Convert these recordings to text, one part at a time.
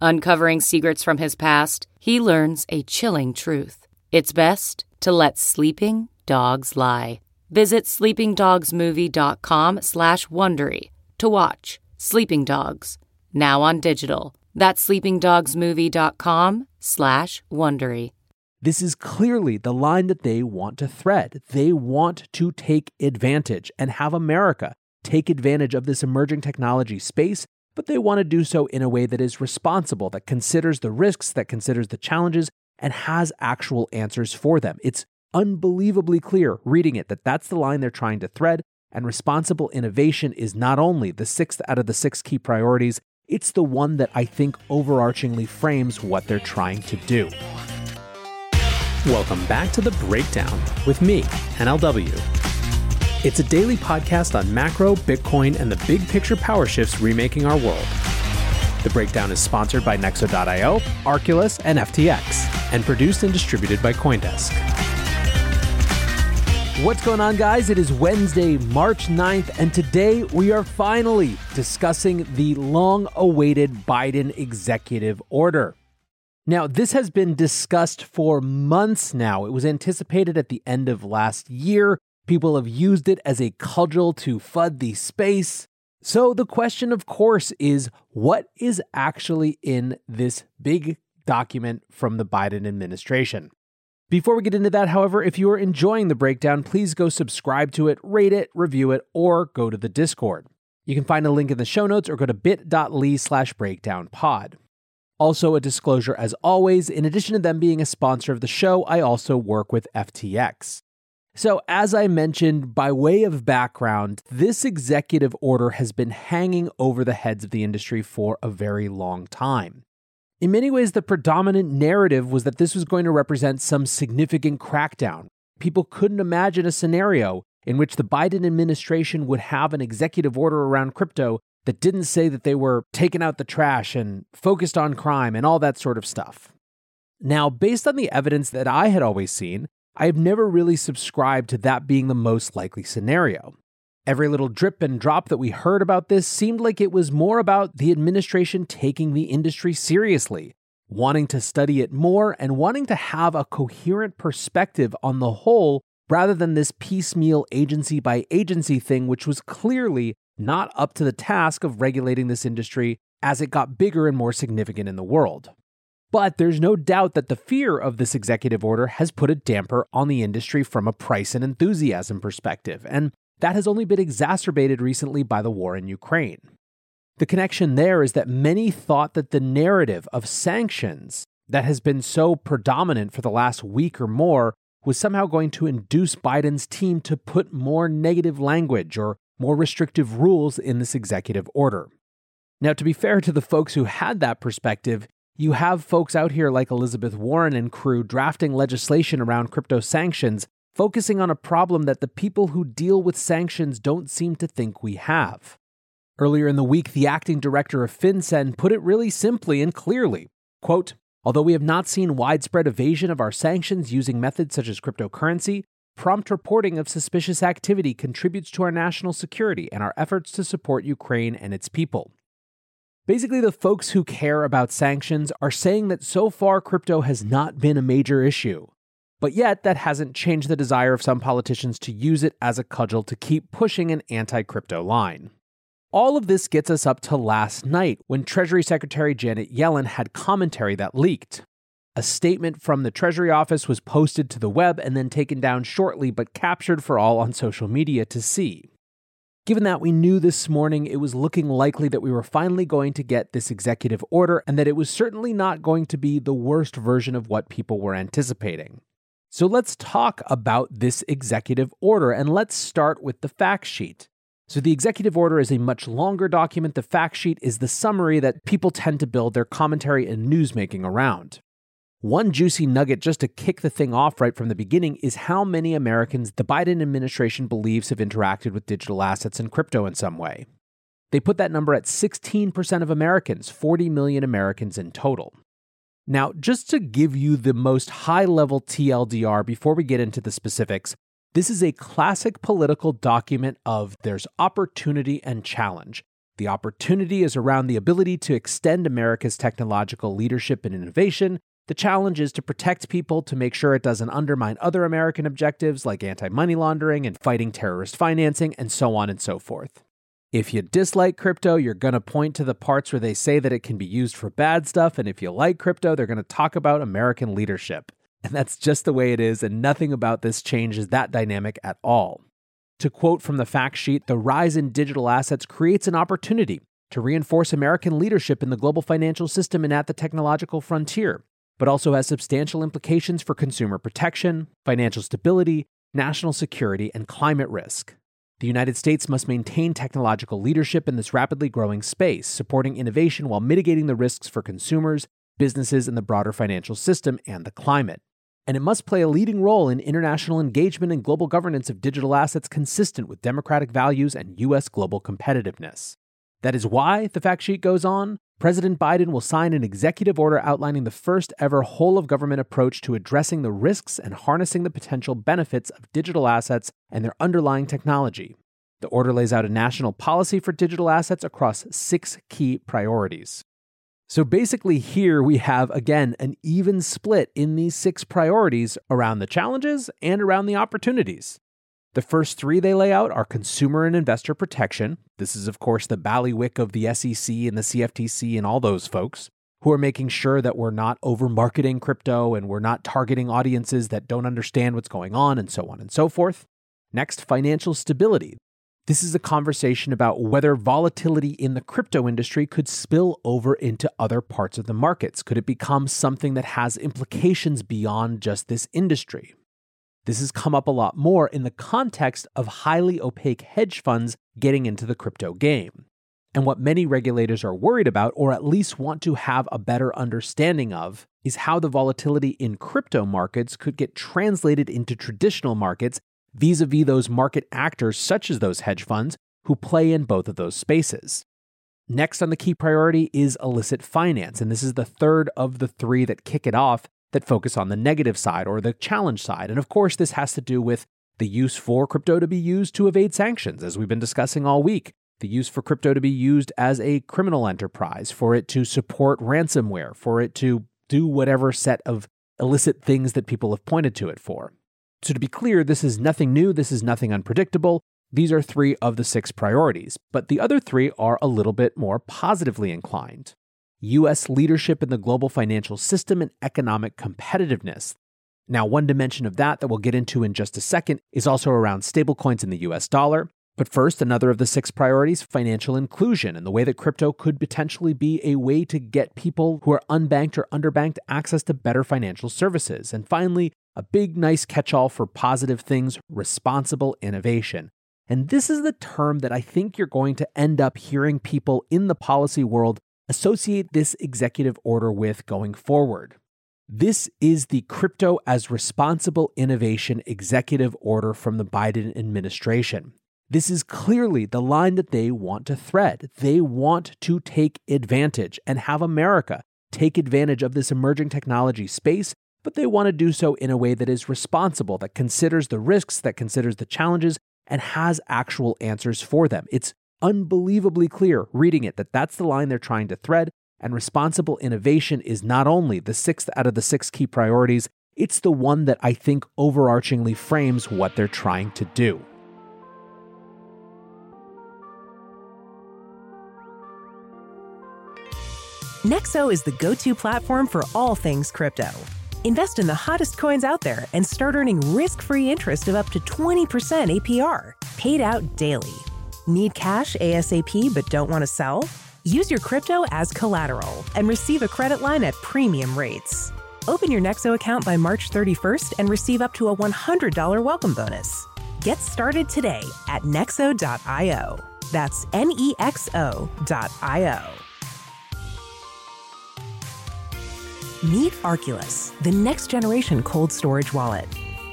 Uncovering secrets from his past, he learns a chilling truth. It's best to let sleeping dogs lie. Visit sleepingdogsmovie.com/Wondery to watch Sleeping Dogs, now on digital. That's sleepingdogsmovie.com/Wondery. This is clearly the line that they want to thread. They want to take advantage and have America take advantage of this emerging technology space, but they want to do so in a way that is responsible, that considers the risks, that considers the challenges, and has actual answers for them. It's unbelievably clear reading it that that's the line they're trying to thread. And responsible innovation is not only the 6th out of the 6 key priorities, it's the one that I think overarchingly frames what they're trying to do. Welcome back to The Breakdown with me, NLW. It's a daily podcast on macro, Bitcoin, and the big picture power shifts remaking our world. The Breakdown is sponsored by Nexo.io, Arculus, and FTX, and produced and distributed by Coindesk. What's going on, guys? It is Wednesday, March 9th, and today we are finally discussing the long-awaited Biden executive order. Now, this has been discussed for months now. It was anticipated at the end of last year. People have used it as a cudgel to FUD the space. So the question, of course, is what is actually in this big document from the Biden administration? Before we get into that, however, if you are enjoying The Breakdown, please go subscribe to it, rate it, review it, or go to the Discord. You can find a link in the show notes or go to bit.ly/breakdownpod. Also, a disclosure as always, in addition to them being a sponsor of the show, I also work with FTX. So as I mentioned, by way of background, this executive order has been hanging over the heads of the industry for a very long time. In many ways, the predominant narrative was that this was going to represent some significant crackdown. People couldn't imagine a scenario in which the Biden administration would have an executive order around crypto that didn't say that they were taking out the trash and focused on crime and all that sort of stuff. Now, based on the evidence that I had always seen, I have never really subscribed to that being the most likely scenario. Every little drip and drop that we heard about this seemed like it was more about the administration taking the industry seriously, wanting to study it more, and wanting to have a coherent perspective on the whole rather than this piecemeal agency by agency thing, which was clearly not up to the task of regulating this industry as it got bigger and more significant in the world. But there's no doubt that the fear of this executive order has put a damper on the industry from a price and enthusiasm perspective, and that has only been exacerbated recently by the war in Ukraine. The connection there is that many thought that the narrative of sanctions that has been so predominant for the last week or more was somehow going to induce Biden's team to put more negative language or more restrictive rules in this executive order. Now, to be fair to the folks who had that perspective, you have folks out here like Elizabeth Warren and crew drafting legislation around crypto sanctions, focusing on a problem that the people who deal with sanctions don't seem to think we have. Earlier in the week, the acting director of FinCEN put it really simply and clearly, quote, "Although we have not seen widespread evasion of our sanctions using methods such as cryptocurrency, prompt reporting of suspicious activity contributes to our national security and our efforts to support Ukraine and its people." Basically, the folks who care about sanctions are saying that so far crypto has not been a major issue. But yet, that hasn't changed the desire of some politicians to use it as a cudgel to keep pushing an anti-crypto line. All of this gets us up to last night, when Treasury Secretary Janet Yellen had commentary that leaked. A statement from the Treasury office was posted to the web and then taken down shortly, but captured for all on social media to see. Given that we knew this morning it was looking likely that we were finally going to get this executive order and that it was certainly not going to be the worst version of what people were anticipating. So let's talk about this executive order, and let's start with the fact sheet. So the executive order is a much longer document. The fact sheet is the summary that people tend to build their commentary and newsmaking around. One juicy nugget just to kick the thing off right from the beginning is how many Americans the Biden administration believes have interacted with digital assets and crypto in some way. They put that number at 16% of Americans, 40 million Americans in total. Now, just to give you the most high-level TLDR before we get into the specifics, this is a classic political document of there's opportunity and challenge. The opportunity is around the ability to extend America's technological leadership and innovation. The challenge is to protect people, to make sure it doesn't undermine other American objectives like anti-money laundering and fighting terrorist financing, and so on and so forth. If you dislike crypto, you're going to point to the parts where they say that it can be used for bad stuff, and if you like crypto, they're going to talk about American leadership. And that's just the way it is, and nothing about this changes that dynamic at all. To quote from the fact sheet, the rise in digital assets creates an opportunity to reinforce American leadership in the global financial system and at the technological frontier, but also has substantial implications for consumer protection, financial stability, national security, and climate risk. The United States must maintain technological leadership in this rapidly growing space, supporting innovation while mitigating the risks for consumers, businesses, and the broader financial system and the climate. And it must play a leading role in international engagement and global governance of digital assets consistent with democratic values and U.S. global competitiveness. That is why, the fact sheet goes on, President Biden will sign an executive order outlining the first ever whole-of-government approach to addressing the risks and harnessing the potential benefits of digital assets and their underlying technology. The order lays out a national policy for digital assets across 6 key priorities. So basically here we have, again, an even split in these 6 priorities around the challenges and around the opportunities. The first 3 they lay out are consumer and investor protection. This is, of course, the ballywick of the SEC and the CFTC and all those folks who are making sure that we're not over-marketing crypto and we're not targeting audiences that don't understand what's going on and so forth. Next, financial stability. This is a conversation about whether volatility in the crypto industry could spill over into other parts of the markets. Could it become something that has implications beyond just this industry? This has come up a lot more in the context of highly opaque hedge funds getting into the crypto game. And what many regulators are worried about, or at least want to have a better understanding of, is how the volatility in crypto markets could get translated into traditional markets vis-a-vis those market actors such as those hedge funds who play in both of those spaces. Next on the key priority is illicit finance, and this is the third of the 3 that kick it off, that focus on the negative side or the challenge side. And of course, this has to do with the use for crypto to be used to evade sanctions, as we've been discussing all week, the use for crypto to be used as a criminal enterprise, for it to support ransomware, for it to do whatever set of illicit things that people have pointed to it for. So to be clear, this is nothing new. This is nothing unpredictable. These are 3 of the 6 priorities, but the other 3 are a little bit more positively inclined. U.S. leadership in the global financial system and economic competitiveness. Now, one dimension of that we'll get into in just a second is also around stablecoins in the U.S. dollar. But first, another of the 6 priorities, financial inclusion, and the way that crypto could potentially be a way to get people who are unbanked or underbanked access to better financial services. And finally, a big, nice catch-all for positive things, responsible innovation. And this is the term that I think you're going to end up hearing people in the policy world associate this executive order with going forward. This is the Crypto as Responsible Innovation executive order from the Biden administration. This is clearly the line that they want to thread. They want to take advantage and have America take advantage of this emerging technology space, but they want to do so in a way that is responsible, that considers the risks, that considers the challenges, and has actual answers for them. It's unbelievably clear reading it that that's the line they're trying to thread, and responsible innovation is not only the 6th out of the 6 key priorities, it's the one that I think overarchingly frames what they're trying to do. Nexo is the go-to platform for all things crypto. Invest in the hottest coins out there and start earning risk-free interest of up to 20% APR, paid out daily. Need cash ASAP but don't want to sell? Use your crypto as collateral and receive a credit line at premium rates. Open your Nexo account by March 31st and receive up to a $100 welcome bonus. Get started today at Nexo.io. That's Nexo.io. Meet Arculus, the next generation cold storage wallet.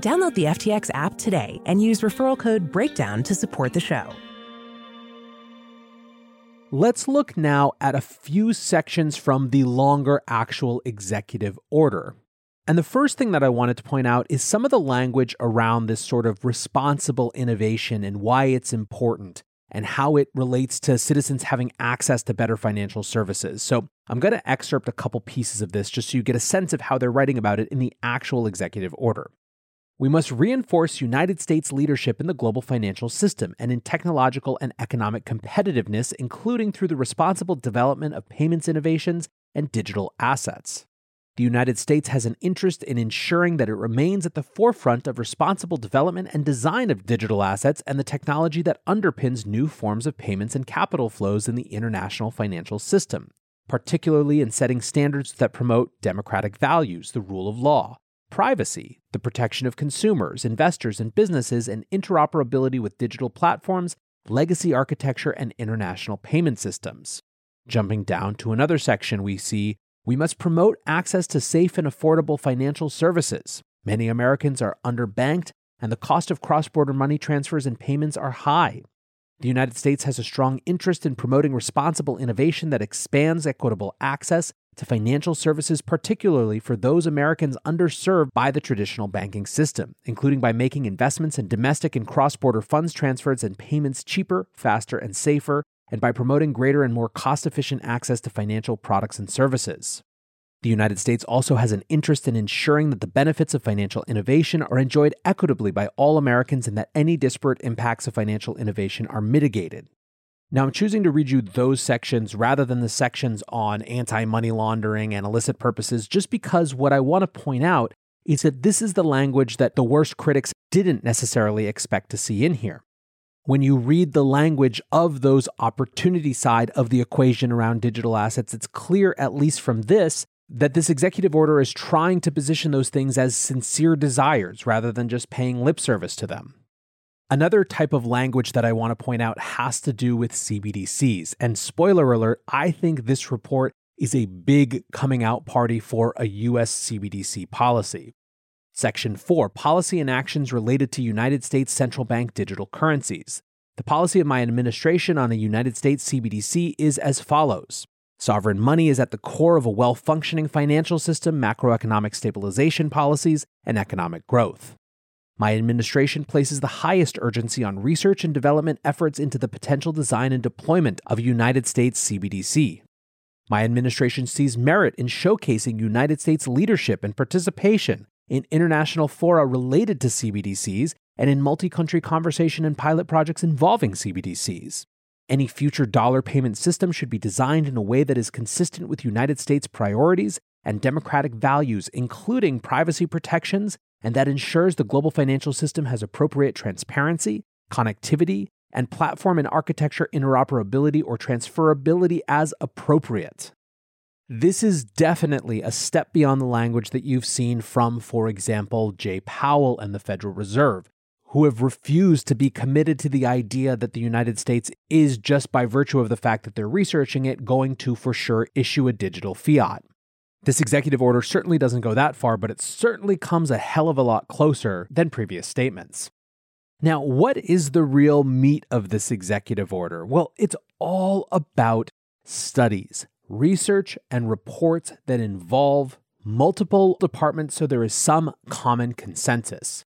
Download the FTX app today and use referral code BREAKDOWN to support the show. Let's look now at a few sections from the longer actual executive order. And the first thing that I wanted to point out is some of the language around this sort of responsible innovation and why it's important and how it relates to citizens having access to better financial services. So I'm going to excerpt a couple pieces of this just so you get a sense of how they're writing about it in the actual executive order. We must reinforce United States leadership in the global financial system and in technological and economic competitiveness, including through the responsible development of payments innovations and digital assets. The United States has an interest in ensuring that it remains at the forefront of responsible development and design of digital assets and the technology that underpins new forms of payments and capital flows in the international financial system, particularly in setting standards that promote democratic values, the rule of law, privacy, the protection of consumers, investors, and businesses, and interoperability with digital platforms, legacy architecture, and international payment systems. Jumping down to another section, we see, we must promote access to safe and affordable financial services. Many Americans are underbanked, and the cost of cross-border money transfers and payments are high. The United States has a strong interest in promoting responsible innovation that expands equitable access to financial services, particularly for those Americans underserved by the traditional banking system, including by making investments in domestic and cross-border funds transfers and payments cheaper, faster, and safer, and by promoting greater and more cost-efficient access to financial products and services. The United States also has an interest in ensuring that the benefits of financial innovation are enjoyed equitably by all Americans and that any disparate impacts of financial innovation are mitigated. Now, I'm choosing to read you those sections rather than the sections on anti-money laundering and illicit purposes, just because what I want to point out is that this is the language that the worst critics didn't necessarily expect to see in here. When you read the language of those opportunity side of the equation around digital assets, it's clear, at least from this, that this executive order is trying to position those things as sincere desires rather than just paying lip service to them. Another type of language that I want to point out has to do with CBDCs. And spoiler alert, I think this report is a big coming out party for a U.S. CBDC policy. Section 4, Policy and Actions Related to United States Central Bank Digital Currencies. The policy of my administration on a United States CBDC is as follows. Sovereign money is at the core of a well-functioning financial system, macroeconomic stabilization policies, and economic growth. My administration places the highest urgency on research and development efforts into the potential design and deployment of United States CBDC. My administration sees merit in showcasing United States leadership and participation in international fora related to CBDCs and in multi-country conversation and pilot projects involving CBDCs. Any future dollar payment system should be designed in a way that is consistent with United States priorities and democratic values, including privacy protections, and that ensures the global financial system has appropriate transparency, connectivity, and platform and architecture interoperability or transferability as appropriate. This is definitely a step beyond the language that you've seen from, for example, Jay Powell and the Federal Reserve, who have refused to be committed to the idea that the United States is, just by virtue of the fact that they're researching it, going to for sure issue a digital fiat. This executive order certainly doesn't go that far, but it certainly comes a hell of a lot closer than previous statements. Now, what is the real meat of this executive order? Well, it's all about studies. Research and reports that involve multiple departments so there is some common consensus.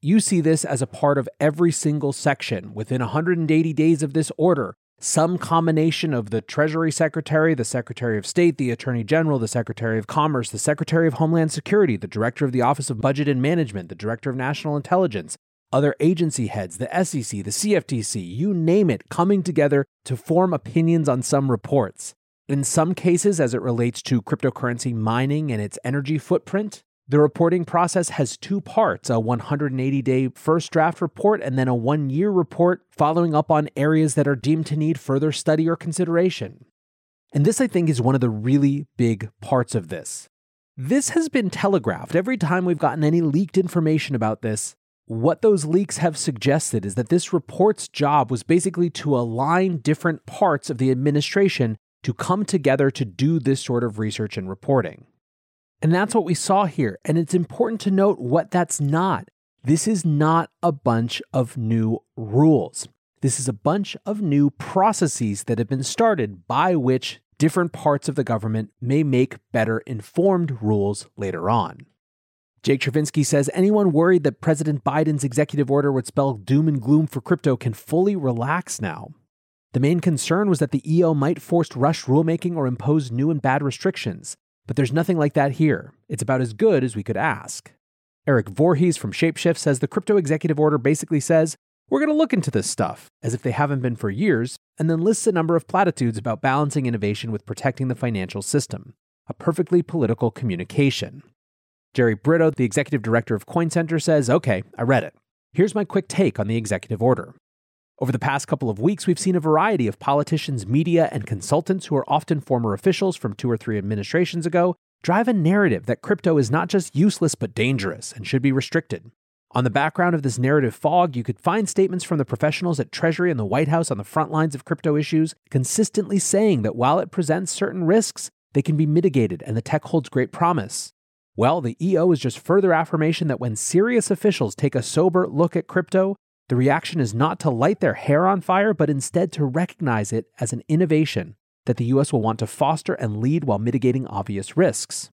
You see this as a part of every single section. Within 180 days of this order, some combination of the Treasury Secretary, the Secretary of State, the Attorney General, the Secretary of Commerce, the Secretary of Homeland Security, the Director of the Office of Budget and Management, the Director of National Intelligence, other agency heads, the SEC, the CFTC, you name it, coming together to form opinions on some reports. In some cases, as it relates to cryptocurrency mining and its energy footprint, the reporting process has two parts, a 180-day first draft report and then a one-year report following up on areas that are deemed to need further study or consideration. And this, I think, is one of the really big parts of this. This has been telegraphed. Every time we've gotten any leaked information about this, what those leaks have suggested is that this report's job was basically to align different parts of the administration to come together to do this sort of research and reporting. And that's what we saw here. And it's important to note what that's not. This is not a bunch of new rules. This is a bunch of new processes that have been started by which different parts of the government may make better informed rules later on. Jake Travinsky says, anyone worried that President Biden's executive order would spell doom and gloom for crypto can fully relax now. The main concern was that the EO might force rush rulemaking or impose new and bad restrictions, but there's nothing like that here. It's about as good as we could ask. Eric Voorhees from ShapeShift says the crypto executive order basically says, we're going to look into this stuff, as if they haven't been for years, and then lists a number of platitudes about balancing innovation with protecting the financial system, a perfectly political communication. Jerry Brito, the executive director of CoinCenter, says, okay, I read it. Here's my quick take on the executive order. Over the past couple of weeks, we've seen a variety of politicians, media, and consultants who are often former officials from 2 or 3 administrations ago drive a narrative that crypto is not just useless but dangerous and should be restricted. On the background of this narrative fog, you could find statements from the professionals at Treasury and the White House on the front lines of crypto issues consistently saying that while it presents certain risks, they can be mitigated and the tech holds great promise. Well, the EO is just further affirmation that when serious officials take a sober look at crypto, the reaction is not to light their hair on fire, but instead to recognize it as an innovation that the US will want to foster and lead while mitigating obvious risks.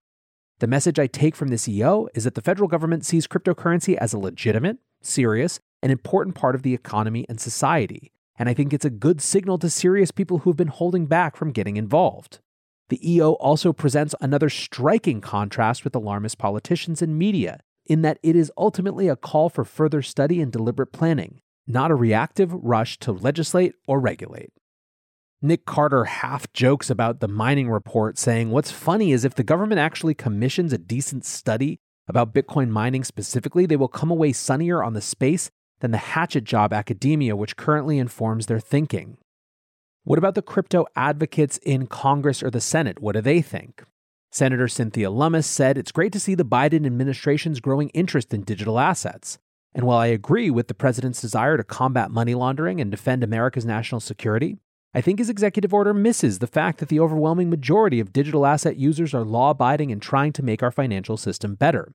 The message I take from this EO is that the federal government sees cryptocurrency as a legitimate, serious, and important part of the economy and society. And I think it's a good signal to serious people who've been holding back from getting involved. The EO also presents another striking contrast with alarmist politicians and media, in that it is ultimately a call for further study and deliberate planning, not a reactive rush to legislate or regulate. Nick Carter half jokes about the mining report, saying, what's funny is if the government actually commissions a decent study about Bitcoin mining specifically, they will come away sunnier on the space than the hatchet job academia, which currently informs their thinking. What about the crypto advocates in Congress or the Senate? What do they think? Senator Cynthia Lummis said, it's great to see the Biden administration's growing interest in digital assets. And while I agree with the president's desire to combat money laundering and defend America's national security, I think his executive order misses the fact that the overwhelming majority of digital asset users are law-abiding and trying to make our financial system better.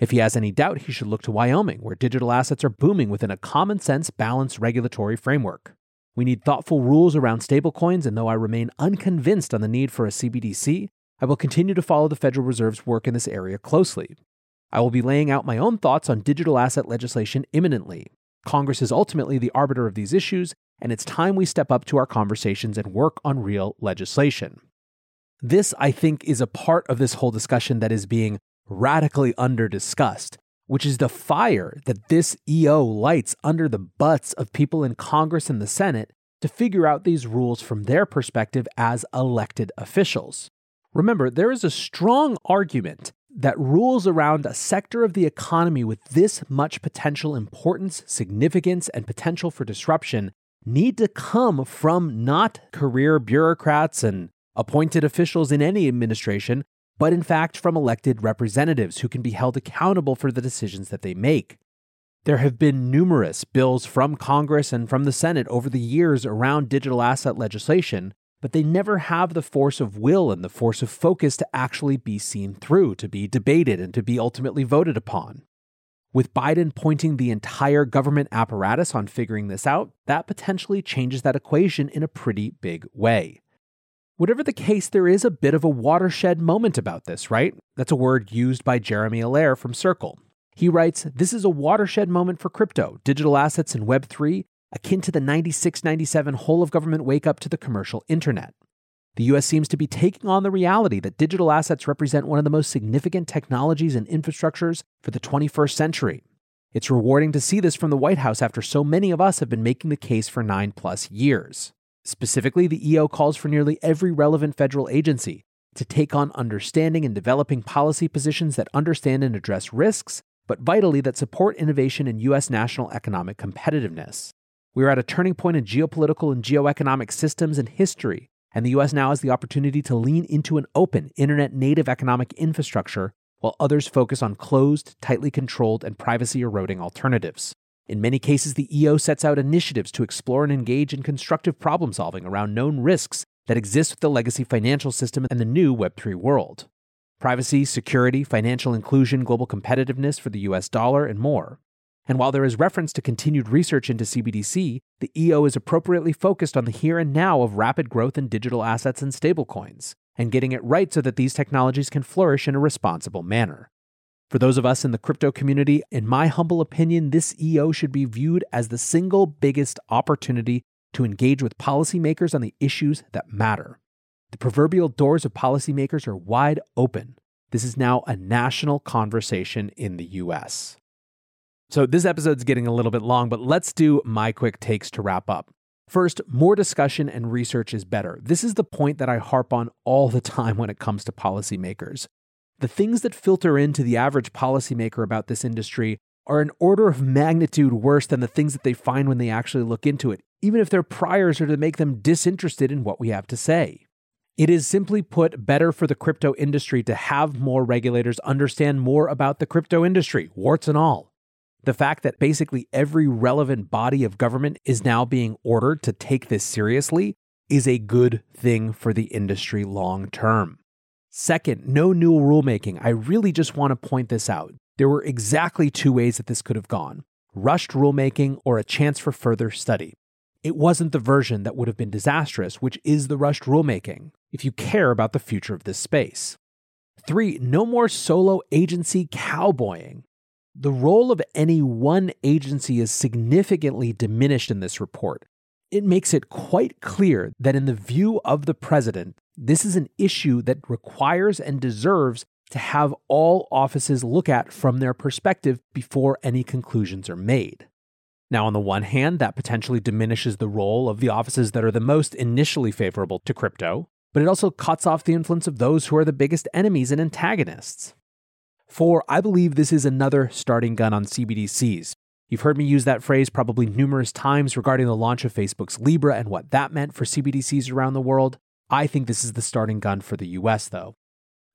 If he has any doubt, he should look to Wyoming, where digital assets are booming within a common-sense, balanced regulatory framework. We need thoughtful rules around stablecoins, and though I remain unconvinced on the need for a CBDC, I will continue to follow the Federal Reserve's work in this area closely. I will be laying out my own thoughts on digital asset legislation imminently. Congress is ultimately the arbiter of these issues, and it's time we step up to our conversations and work on real legislation. This, I think, is a part of this whole discussion that is being radically under-discussed, which is the fire that this EO lights under the butts of people in Congress and the Senate to figure out these rules from their perspective as elected officials. Remember, there is a strong argument that rules around a sector of the economy with this much potential importance, significance, and potential for disruption need to come from not career bureaucrats and appointed officials in any administration, but in fact from elected representatives who can be held accountable for the decisions that they make. There have been numerous bills from Congress and from the Senate over the years around digital asset legislation, but they never have the force of will and the force of focus to actually be seen through, to be debated, and to be ultimately voted upon. With Biden pointing the entire government apparatus on figuring this out, that potentially changes that equation in a pretty big way. Whatever the case, there is a bit of a watershed moment about this, right? That's a word used by Jeremy Allaire from Circle. He writes, "This is a watershed moment for crypto, digital assets, and Web3, akin to the 96-97 whole-of-government wake-up to the commercial internet. The U.S. seems to be taking on the reality that digital assets represent one of the most significant technologies and infrastructures for the 21st century. It's rewarding to see this from the White House after so many of us have been making the case for 9+ years. Specifically, the EO calls for nearly every relevant federal agency to take on understanding and developing policy positions that understand and address risks, but vitally that support innovation and U.S. national economic competitiveness. We are at a turning point in geopolitical and geoeconomic systems and history, and the U.S. now has the opportunity to lean into an open, internet-native economic infrastructure while others focus on closed, tightly controlled, and privacy-eroding alternatives. In many cases, the EO sets out initiatives to explore and engage in constructive problem-solving around known risks that exist with the legacy financial system and the new Web3 world. Privacy, security, financial inclusion, global competitiveness for the U.S. dollar, and more. And while there is reference to continued research into CBDC, the EO is appropriately focused on the here and now of rapid growth in digital assets and stablecoins, and getting it right so that these technologies can flourish in a responsible manner. For those of us in the crypto community, in my humble opinion, this EO should be viewed as the single biggest opportunity to engage with policymakers on the issues that matter. The proverbial doors of policymakers are wide open. This is now a national conversation in the U.S. So this episode's getting a little bit long, but let's do my quick takes to wrap up. First, more discussion and research is better. This is the point that I harp on all the time when it comes to policymakers. The things that filter into the average policymaker about this industry are an order of magnitude worse than the things that they find when they actually look into it, even if their priors are to make them disinterested in what we have to say. It is, simply put, better for the crypto industry to have more regulators understand more about the crypto industry, warts and all. The fact that basically every relevant body of government is now being ordered to take this seriously is a good thing for the industry long term. Second, no new rulemaking. I really just want to point this out. There were exactly two ways that this could have gone: rushed rulemaking or a chance for further study. It wasn't the version that would have been disastrous, which is the rushed rulemaking, if you care about the future of this space. Three, no more solo agency cowboying. The role of any one agency is significantly diminished in this report. It makes it quite clear that in the view of the president, this is an issue that requires and deserves to have all offices look at from their perspective before any conclusions are made. Now, on the one hand, that potentially diminishes the role of the offices that are the most initially favorable to crypto, but it also cuts off the influence of those who are the biggest enemies and antagonists. Four, I believe this is another starting gun on CBDCs. You've heard me use that phrase probably numerous times regarding the launch of Facebook's Libra and what that meant for CBDCs around the world. I think this is the starting gun for the US, though.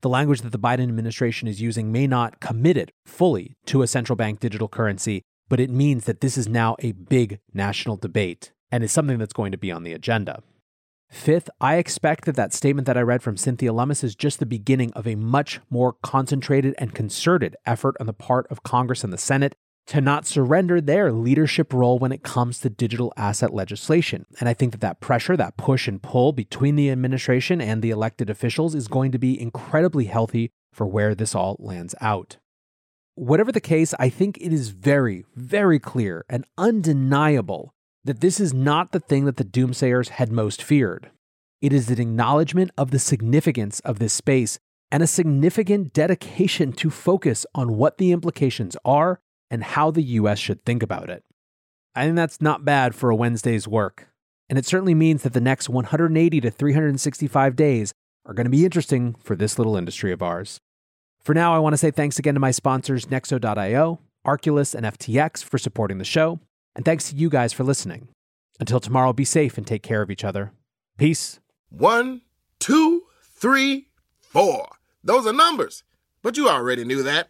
The language that the Biden administration is using may not commit it fully to a central bank digital currency, but it means that this is now a big national debate and is something that's going to be on the agenda. Fifth, I expect that statement that I read from Cynthia Lummis is just the beginning of a much more concentrated and concerted effort on the part of Congress and the Senate to not surrender their leadership role when it comes to digital asset legislation. And I think that pressure, that push and pull between the administration and the elected officials is going to be incredibly healthy for where this all lands out. Whatever the case, I think it is very, very clear and undeniable that this is not the thing that the doomsayers had most feared. It is an acknowledgement of the significance of this space and a significant dedication to focus on what the implications are and how the US should think about it. I think that's not bad for a Wednesday's work. And it certainly means that the next 180 to 365 days are going to be interesting for this little industry of ours. For now, I want to say thanks again to my sponsors, Nexo.io, Arculus, and FTX for supporting the show. And thanks to you guys for listening. Until tomorrow, be safe and take care of each other. Peace. One, 2, 3, 4. Those are numbers, but you already knew that.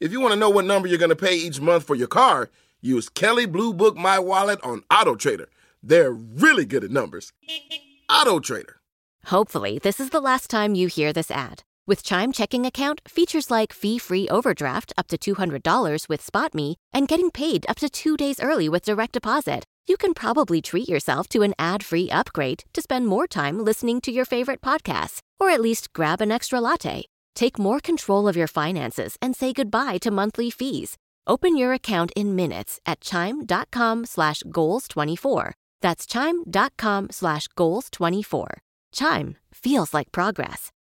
If you want to know what number you're going to pay each month for your car, use Kelley Blue Book My Wallet on AutoTrader. They're really good at numbers. AutoTrader. Hopefully, this is the last time you hear this ad. With Chime checking account, features like fee-free overdraft up to $200 with SpotMe and getting paid up to 2 days early with direct deposit, you can probably treat yourself to an ad-free upgrade to spend more time listening to your favorite podcasts, or at least grab an extra latte. Take more control of your finances and say goodbye to monthly fees. Open your account in minutes at chime.com/goals24. That's chime.com/goals24. Chime feels like progress.